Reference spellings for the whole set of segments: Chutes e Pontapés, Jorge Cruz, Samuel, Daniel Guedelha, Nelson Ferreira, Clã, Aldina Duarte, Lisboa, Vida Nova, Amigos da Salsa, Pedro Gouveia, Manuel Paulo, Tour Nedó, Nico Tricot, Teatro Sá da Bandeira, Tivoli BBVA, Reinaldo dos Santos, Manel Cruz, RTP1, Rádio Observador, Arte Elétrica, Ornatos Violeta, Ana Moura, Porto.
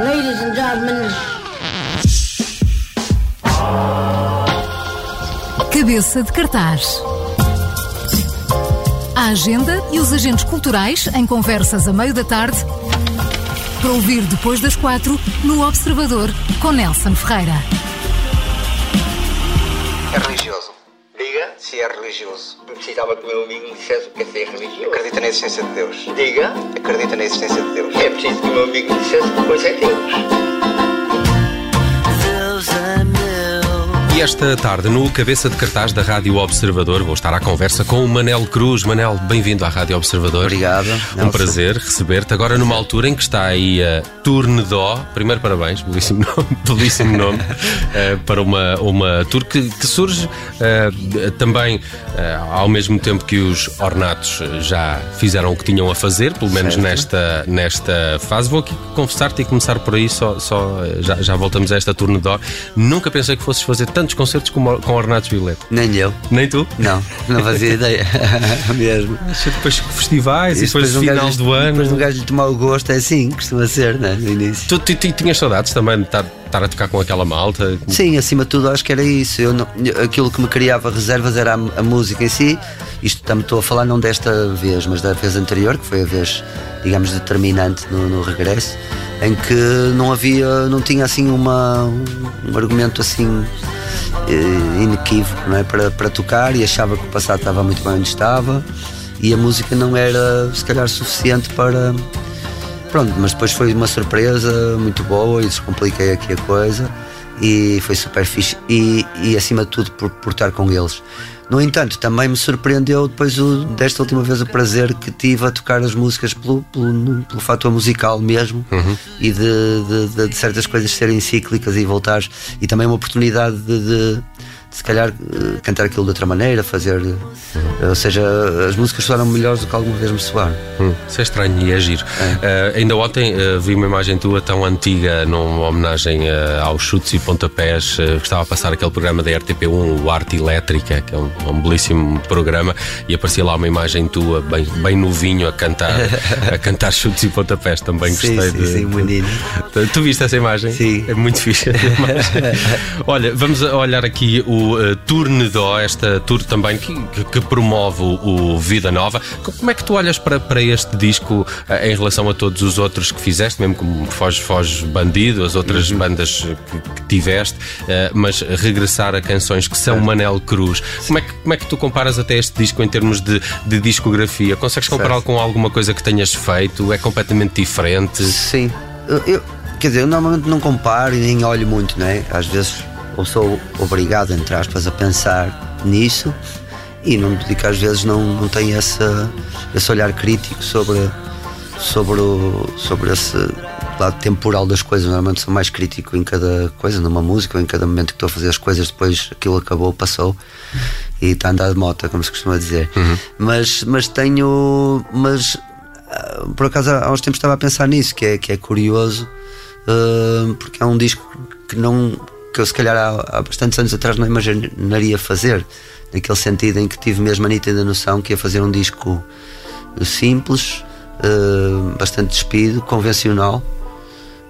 Ladies and gentlemen. Cabeça de cartaz. A agenda e os agentes culturais em conversas a meio da tarde, para ouvir depois das 4 no Observador com Nelson Ferreira. É religioso. Diga se é religioso. Precisava que o meu amigo me dissesse o que é ser religioso. Acredita na existência de Deus. Diga. Acredita na existência de Deus. É preciso que o meu amigo me dissesse que coisa é Deus. Deus é meu. E esta tarde, no Cabeça de Cartaz da Rádio Observador, vou estar à conversa com o Manel Cruz. Manel, bem-vindo à Rádio Observador. Obrigado. Um prazer receber-te. Agora, numa altura em que está aí a Tour Nedó. Primeiro, parabéns. Belíssimo nome. Para uma tour que surge também ao mesmo tempo que os Ornatos já fizeram o que tinham a fazer, pelo menos nesta fase. Vou aqui confessar-te e começar por aí, já voltamos a esta Tour Nedó. Nunca pensei que fosses fazer tantos concertos com Ornatos Violeta. Nem eu. Nem tu? Não fazia ideia. Mesmo. Depois festivais e depois no final do ano. Depois de um gajo lhe tomar o gosto, é assim, costuma ser, não é? No início. Tu tinhas saudades também de estar a tocar com aquela malta? Sim, acima de tudo acho que era isso. Aquilo que me criava reservas era a música em si. Isto também estou a falar não desta vez, mas da vez anterior, que foi a vez, digamos, determinante no regresso, em que não tinha assim um argumento assim inequívoco, não é? para tocar, e achava que o passado estava muito bem onde estava e a música não era se calhar suficiente para... Pronto, mas depois foi uma surpresa muito boa e descompliquei aqui a coisa e foi super fixe e acima de tudo por estar com eles. No entanto, também me surpreendeu depois desta última vez o prazer que tive a tocar as músicas pelo fator musical mesmo. Uhum. E de certas coisas serem cíclicas e voltar, e também uma oportunidade de se calhar cantar aquilo de outra maneira, fazer... Ou seja, as músicas soaram melhores do que alguma vez me soaram. Isso é estranho e é giro. Ainda ontem vi uma imagem tua tão antiga, numa homenagem aos Chutes e Pontapés, que estava a passar aquele programa da RTP1, o Arte Elétrica, que é um belíssimo programa, e aparecia lá uma imagem tua, bem novinho, a cantar Chutes e Pontapés também. Sim, gostei. Sim, menino. Tu viste essa imagem? Sim. É muito fixe essa imagem. Olha, vamos olhar aqui o Tour Nedó, esta tour também que promove o Vida Nova. Como é que tu olhas para este disco em relação a todos os outros que fizeste, mesmo como Foge Bandido, as outras bandas que tiveste, mas regressar a canções que são Manel Cruz? Como é que tu comparas até este disco em termos de discografia? Consegues compará-lo com alguma coisa que tenhas feito? É completamente diferente? Sim. Eu normalmente não comparo e nem olho muito, não é? Às vezes... ou sou obrigado, entre aspas, a pensar nisso e não digo que às vezes não tenho esse olhar crítico sobre esse lado temporal das coisas. Normalmente sou mais crítico em cada coisa, numa música ou em cada momento que estou a fazer as coisas. Depois aquilo acabou, passou e está a andar de moto, como se costuma dizer. Uhum. Mas por acaso há uns tempos estava a pensar nisso, que é curioso, porque é um disco que eu se calhar há bastantes anos atrás não imaginaria fazer, naquele sentido em que tive mesmo a nítida noção que ia fazer um disco simples, bastante despido, convencional,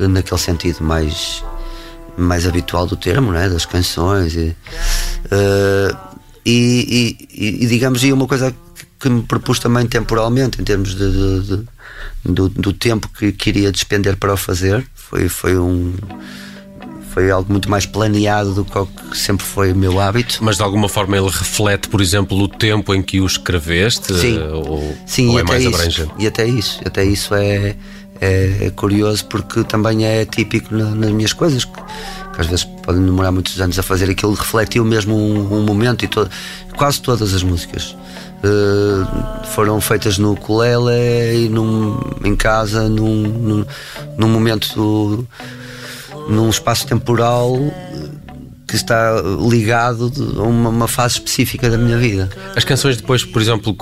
naquele sentido mais habitual do termo, não é? Das canções e digamos, e uma coisa que me propus também temporalmente em termos do tempo que queria despender para o fazer, foi algo muito mais planeado do que sempre foi o meu hábito. Mas de alguma forma ele reflete, por exemplo, o tempo em que o escreveste? Sim. Ou é mais abrangente? E até isso é curioso, porque também é típico nas minhas coisas, que às vezes podem demorar muitos anos a fazer aquilo. Refletiu mesmo um momento, e quase todas as músicas foram feitas no ukulele, em casa, num momento... num espaço temporal que está ligado a uma fase específica da minha vida. As canções depois, por exemplo,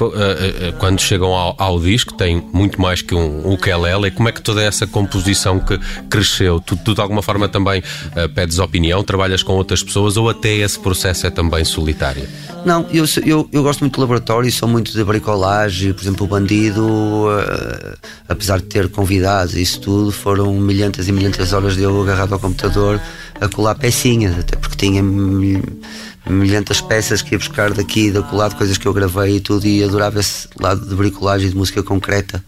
quando chegam ao disco, têm muito mais que um ukulele. Como é que toda essa composição que cresceu, tu de alguma forma também pedes opinião, trabalhas com outras pessoas, ou até esse processo é também solitário? Não, eu gosto muito de laboratório e sou muito de bricolagem. Por exemplo, o Bandido, apesar de ter convidados e isso tudo, foram milhentas e milhentas horas de eu agarrado ao computador a colar pecinhas, até porque tinha milhentas peças que ia buscar daqui e da colado, coisas que eu gravei e tudo, e adorava esse lado de bricolagem e de música concreta.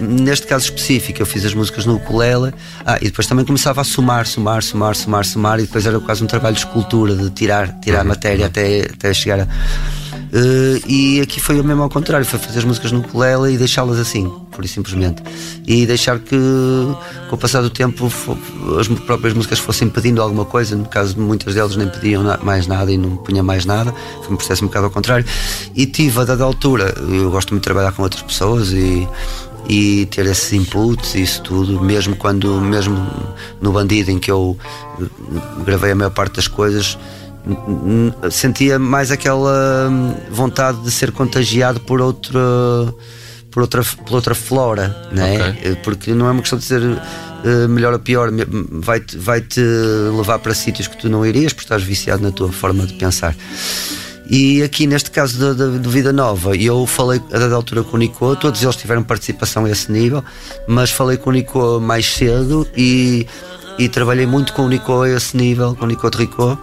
Neste caso específico eu fiz as músicas no ukulele, e depois também começava a somar, e depois era quase um trabalho de escultura, de tirar matéria até chegar a... e aqui foi o mesmo ao contrário, foi fazer as músicas no ukulele e deixá-las assim, pura e simplesmente, e deixar que com o passar do tempo as próprias músicas fossem pedindo alguma coisa. No caso de muitas delas nem pediam mais nada e não punha mais nada, foi um processo um bocado ao contrário. E tive a dada altura, eu gosto muito de trabalhar com outras pessoas e ter esses inputs e isso tudo, mesmo no Bandido, em que eu gravei a maior parte das coisas, sentia mais aquela vontade de ser contagiado por outra flora, né? Okay. Porque não é uma questão de ser melhor ou pior, vai-te levar para sítios que tu não irias porque estás viciado na tua forma de pensar. E aqui neste caso do Vida Nova, eu falei a dada altura com o Nico, todos eles tiveram participação a esse nível, mas falei com o Nico mais cedo e trabalhei muito com o Nico a esse nível, com o Nico Tricot.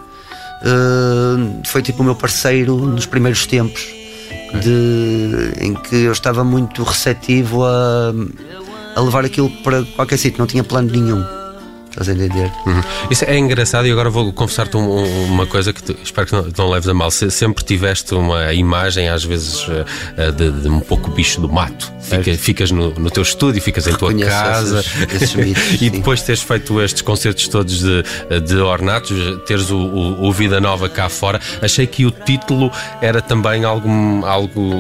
Foi tipo o meu parceiro nos primeiros tempos, okay, em que eu estava muito receptivo a levar aquilo para qualquer sítio, não tinha plano nenhum. Estás a entender? Uhum. Isso é engraçado, e agora vou confessar-te uma coisa que espero que não leves a mal. Sempre tiveste uma imagem, às vezes, de um pouco bicho do mato. Ficas no teu estúdio, ficas em tua casa esses mitos, e depois teres feito estes concertos todos de ornatos, teres o Vida Nova cá fora. Achei que o título era também algo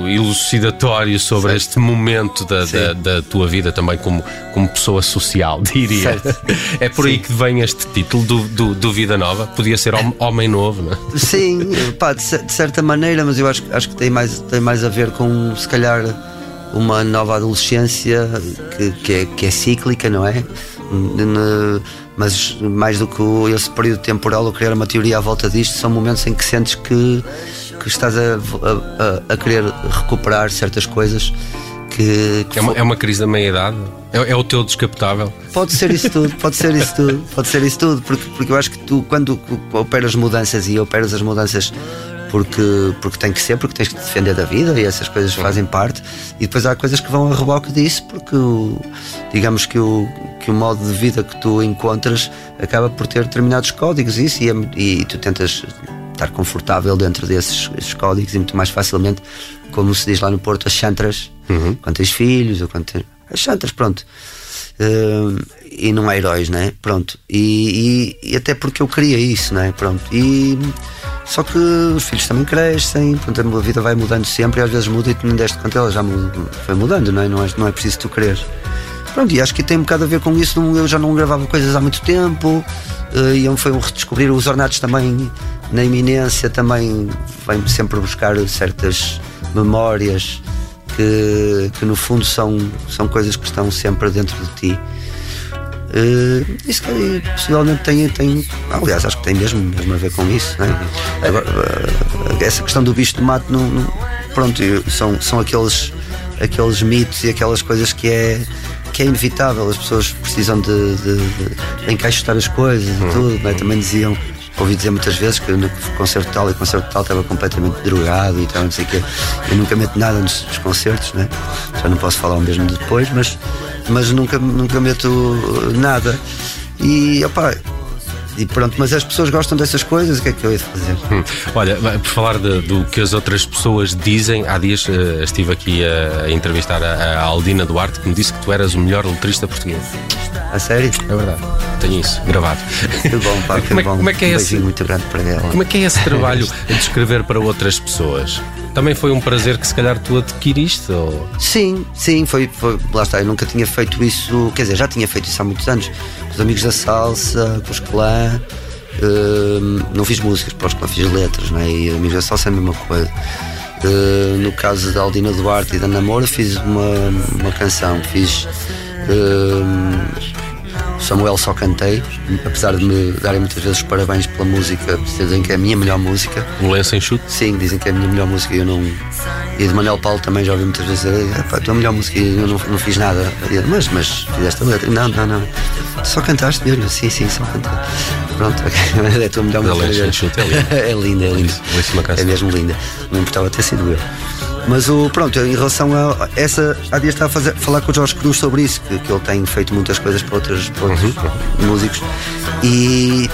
elucidatório sobre este momento da tua vida também como pessoa social, diria. É por aí que vem este título do Vida Nova. Podia ser Homem Novo, não é? Sim, pá, de certa maneira, mas eu acho que tem mais a ver com, se calhar, uma nova adolescência que é cíclica, não é? Mas mais do que esse período temporal, eu criar uma teoria à volta disto, são momentos em que sentes que estás a querer recuperar certas coisas que é uma crise da meia-idade? É o teu descapotável? Pode ser isso tudo, porque eu acho que tu, quando operas mudanças, e operas as mudanças porque tem que ser, porque tens que te defender da vida, e essas coisas fazem parte, e depois há coisas que vão a reboque disso, porque digamos que o modo de vida que tu encontras acaba por ter determinados códigos, isso, e tu tentas estar confortável dentro desses códigos, e muito mais facilmente, como se diz lá no Porto, as chantras, quando tens filhos, ou quando tens... as chantras, pronto. E não há heróis, né? Pronto. E até porque eu queria isso, né? Pronto. E só que os filhos também crescem, portanto, a vida vai mudando sempre, e às vezes muda e tu nem deste conta, ela já foi mudando, não é? Não é preciso tu quereres. Pronto, e acho que tem um bocado a ver com isso. Eu já não gravava coisas há muito tempo, e foi um redescobrir. Os ornatos também, na iminência, também vem sempre buscar certas memórias que no fundo são coisas que estão sempre dentro de ti. Isso possivelmente aliás, acho que tem mesmo a ver com isso, né? Agora, essa questão do bicho de mato, pronto, são aqueles mitos e aquelas coisas que é inevitável. As pessoas precisam de encaixotar as coisas e tudo, né? Também diziam, ouvi dizer muitas vezes que no concerto tal e concerto tal estava completamente drogado e tal, não sei o quê. Eu nunca meto nada nos concertos, né? Já não posso falar o mesmo depois, mas nunca meto nada. E opá, e pronto, mas as pessoas gostam dessas coisas, o que é que eu ia fazer? Olha, por falar do que as outras pessoas dizem, há dias estive aqui a entrevistar a Aldina Duarte, que me disse que tu eras o melhor letrista português. A sério? É verdade, tenho isso gravado. Que bom, pá, que bom. Como é que é esse... muito grande para ela. Como é que é esse trabalho de escrever para outras pessoas? Também foi um prazer que se calhar tu adquiriste? Ou... Sim, foi. Lá está, eu nunca tinha feito isso, quer dizer, já tinha feito isso há muitos anos, com os Amigos da Salsa, com os Clã. Não fiz músicas para os Clã, fiz letras, não é? E Amigos da Salsa é a mesma coisa. No caso da Aldina Duarte e da Ana Moura, fiz uma canção, fiz Samuel só cantei, apesar de me darem muitas vezes parabéns pela música, dizem que é a minha melhor música. Molença em Chute? Sim, dizem que é a minha melhor música e eu não... E de Manuel Paulo também já ouvi muitas vezes dizer, a tua melhor música e eu não fiz nada. Ele, mas fizeste a letra? Não. Só cantaste mesmo? Sim, só cantaste. Pronto, okay. É a tua melhor música. Chute, é linda. É mesmo linda. Não importava ter sido eu. Mas em relação a essa, há dias estava a falar com o Jorge Cruz sobre isso, que ele tem feito muitas coisas para outros músicos e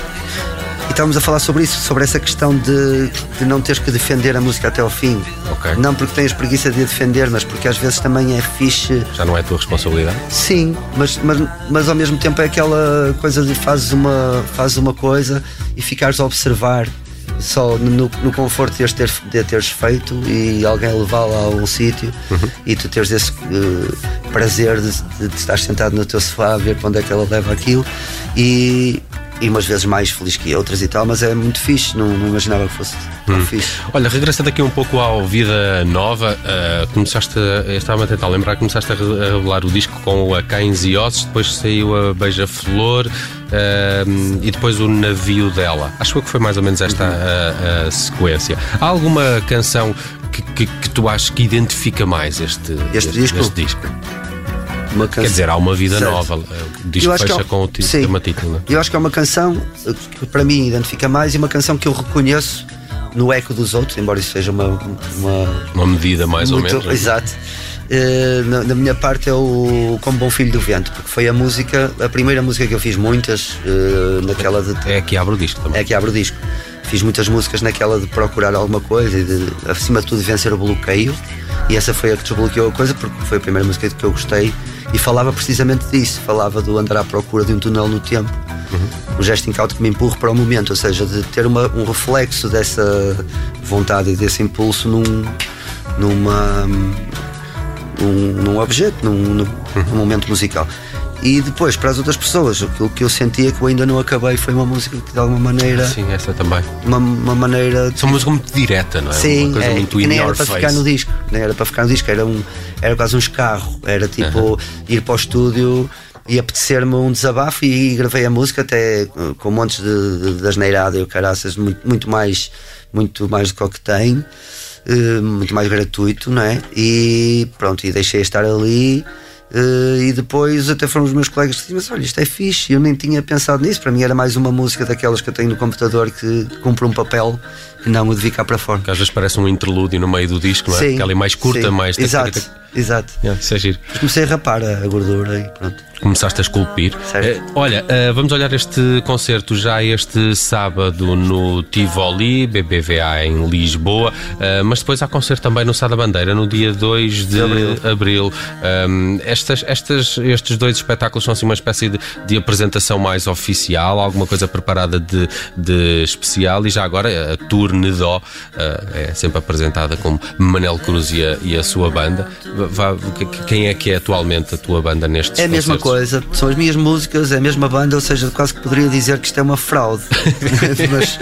estávamos a falar sobre isso, sobre essa questão de não teres que defender a música até ao fim. Okay. Não porque tens preguiça de defender, mas porque às vezes também é fixe. Já não é a tua responsabilidade? Sim, mas ao mesmo tempo é aquela coisa de fazes uma coisa e ficares a observar. Só no conforto de teres feito e alguém levá-la a um sítio e tu teres esse prazer de estar sentado no teu sofá a ver para onde é que ela leva aquilo e umas vezes mais feliz que outras e tal, mas é muito fixe, não imaginava que fosse tão fixe. Olha, regressando aqui um pouco ao Vida Nova, estava-me a tentar lembrar, começaste a revelar o disco com a Cães e Ossos, depois saiu a Beija-Flor e depois o Navio Dela. Acho que foi mais ou menos esta a sequência. Há alguma canção que tu achas que identifica mais este disco? Quer dizer, há uma vida nova. O disco fecha com o tema título. Eu acho que é uma canção que para mim identifica mais e uma canção que eu reconheço no eco dos outros, embora isso seja uma medida mais muito, ou menos. Exato. Na minha parte é o Como Bom Filho do Vento, porque foi a música, a primeira música que eu fiz muitas naquela de... É que abre o disco também. É que abre o disco. Fiz muitas músicas naquela de procurar alguma coisa e de, acima de tudo, vencer o bloqueio, e essa foi a que desbloqueou a coisa, porque foi a primeira música que eu gostei e falava precisamente disso, falava do andar à procura de um túnel no tempo, um gesto incauto que me empurra para o momento, ou seja, de ter um reflexo dessa vontade e desse impulso num objeto, num momento musical. E depois, para as outras pessoas, aquilo que eu sentia que eu ainda não acabei foi uma música que de alguma maneira... Sim, essa também. Uma maneira... De... São músicas muito direta, não é? Sim, uma coisa muito que nem era para ficar no disco. Nem era para ficar no disco, era quase um escarro. Era tipo ir para o estúdio e apetecer-me um desabafo e gravei a música até com montes de asneirada e o caraças, muito mais do que o que tem, muito mais gratuito, não é? E pronto, e deixei estar ali... e depois até foram os meus colegas que diziam, mas olha, isto é fixe, eu nem tinha pensado nisso, para mim era mais uma música daquelas que eu tenho no computador que cumpre um papel que não o devia cá para fora. Que às vezes parece um interlúdio no meio do disco, não é? Sim, aquela é mais curta, sim, mais... Exato. Yeah, isso é giro. Comecei a rapar a gordura e pronto. Começaste a esculpir. Olha, vamos olhar este concerto já este sábado no Tivoli BBVA em Lisboa, mas depois há concerto também no Sá da Bandeira no dia 2 de Abril. Estes dois espetáculos são assim uma espécie de apresentação mais oficial, alguma coisa preparada de especial. E já agora a Tour Nedó é sempre apresentada como Manel Cruz e a sua banda. Quem é que é atualmente a tua banda nestes concertos? É a mesma coisa, são as minhas músicas, é a mesma banda, ou seja, quase que poderia dizer que isto é uma fraude. Mas,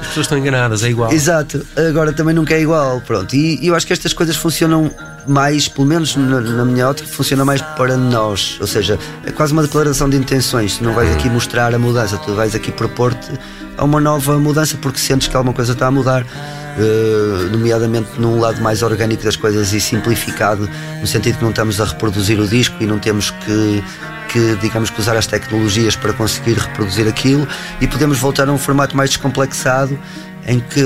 as pessoas estão enganadas, é igual. Exato, agora também nunca é igual, pronto. E eu acho que estas coisas funcionam mais, pelo menos na minha ótica, funciona mais para nós, ou seja, é quase uma declaração de intenções. Tu não vais aqui mostrar a mudança, tu vais aqui propor-te a uma nova mudança porque sentes que alguma coisa está a mudar. Nomeadamente num lado mais orgânico das coisas e simplificado, no sentido que não estamos a reproduzir o disco e não temos que usar as tecnologias para conseguir reproduzir aquilo, e podemos voltar a um formato mais descomplexado em que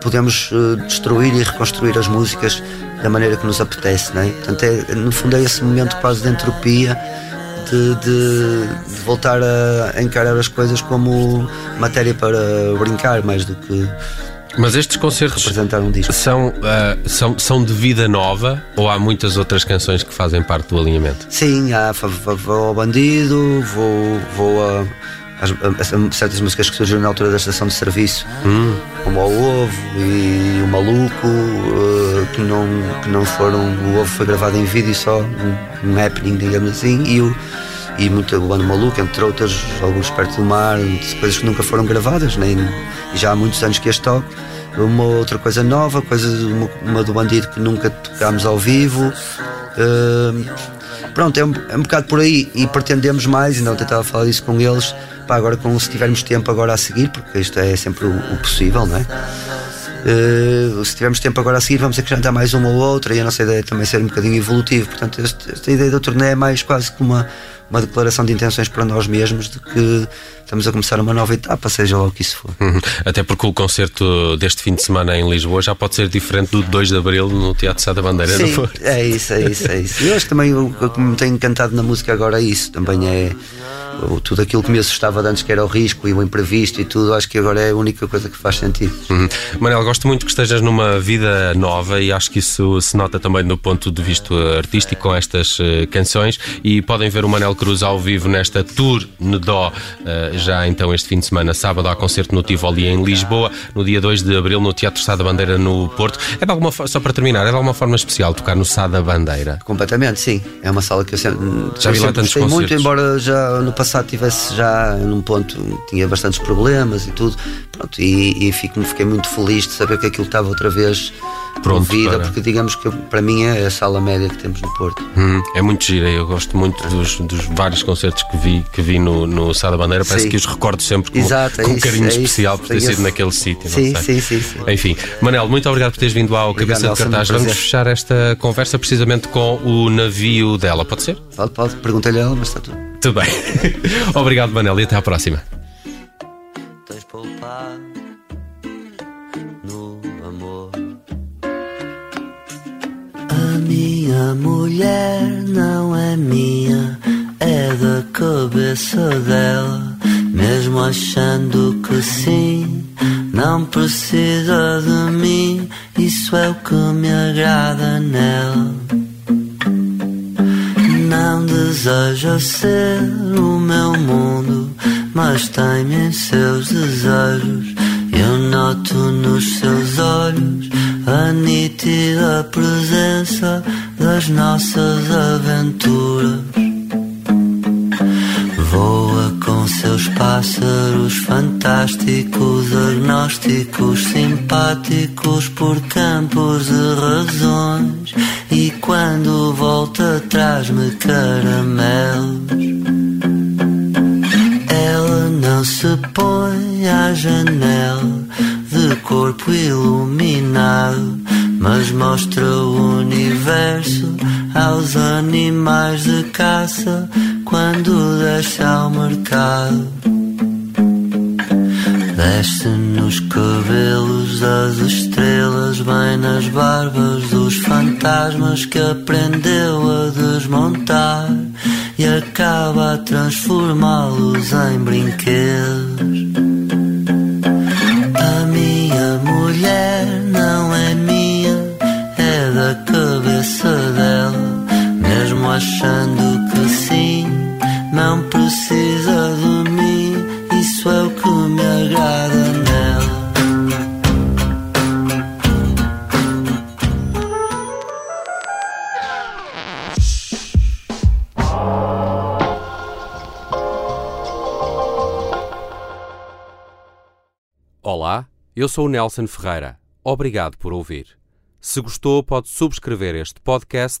podemos destruir e reconstruir as músicas da maneira que nos apetece, não é? Portanto, no fundo é esse momento quase de entropia, de voltar a encarar as coisas como matéria para brincar mais do que... Mas estes concertos são de vida nova ou há muitas outras canções que fazem parte do alinhamento? Sim, há Vou ao Bandido, vou a certas músicas que surgiram na altura da estação de serviço, como ao Ovo e o Maluco, que não foram... O Ovo foi gravado em vídeo, só um happening, digamos assim, e muito o Ano Maluco, entre outras, alguns Perto do Mar, coisas que nunca foram gravadas, e já há muitos anos que as toco. Uma outra coisa nova, uma do Bandido que nunca tocámos ao vivo. Pronto, é um bocado por aí, e pretendemos mais, ainda ontem estava a falar disso com eles, pá, agora se tivermos tempo agora a seguir, porque isto é sempre o possível, não é? Se tivermos tempo agora a seguir, vamos acrescentar mais uma ou outra, e a nossa ideia é também ser um bocadinho evolutivo. Portanto, esta ideia da turnê é mais quase que uma declaração de intenções para nós mesmos, de que estamos a começar uma nova etapa, seja lá o que isso for. Até porque o concerto deste fim de semana em Lisboa já pode ser diferente do 2 de Abril no Teatro Sá da Bandeira. Sim, não foi? É isso. E hoje também, como tenho encantado na música agora, isso também é... Tudo aquilo que me assustava de antes, que era o risco e o imprevisto e tudo, acho que agora é a única coisa que faz sentido. Manel, gosto muito que estejas numa vida nova, e acho que isso se nota também do ponto de vista artístico com estas canções, e podem ver o Manel Cruz ao vivo nesta Tour Nedó, já então este fim de semana, sábado, há concerto no Tivoli em Lisboa, no dia 2 de Abril no Teatro Sá da Bandeira no Porto. Só para terminar, é de alguma forma especial tocar no Sá da Bandeira? Completamente, sim. É uma sala que eu sempre gostei muito, embora já no passado tivesse já num ponto, tinha bastantes problemas e tudo. Pronto, e fiquei muito feliz de saber que aquilo estava outra vez pronto, porque digamos que para mim é a sala média que temos no Porto. É muito gira, eu gosto muito dos vários concertos que vi no Sá da Bandeira, parece que os recordo sempre com um carinho especial por ter sido naquele sítio. Sim. Enfim, Manel, muito obrigado por teres vindo ao Cabeça de Cartaz. Vamos fechar esta conversa precisamente com o navio dela, pode ser? Pode, pergunta-lhe a ela, mas está tudo bem. Obrigado, Manel, e até à próxima. Tens poupado no amor. A minha mulher não é minha, é da cabeça dela. Mesmo achando que sim, não precisa de mim. Isso é o que me agrada nela. Não deseja ser o meu mundo, mas tem em seus desejos. Eu noto nos seus olhos a nítida presença das nossas aventuras. Voa com seus pássaros fantásticos, agnósticos, simpáticos, por campos de razões. E quando volta traz-me caramelos. Não se põe à janela, de corpo iluminado, mas mostra o universo aos animais de caça quando desce ao mercado. Desce nos cabelos das estrelas, bem nas barbas dos fantasmas que aprendeu a desmontar, e acaba a transformá-los em brinquedos. A minha mulher não é minha, é da cabeça dela. Mesmo achando que sim, não precisa de mim. Isso é o que me agrada nela. Olá, eu sou o Nelson Ferreira. Obrigado por ouvir. Se gostou, pode subscrever este podcast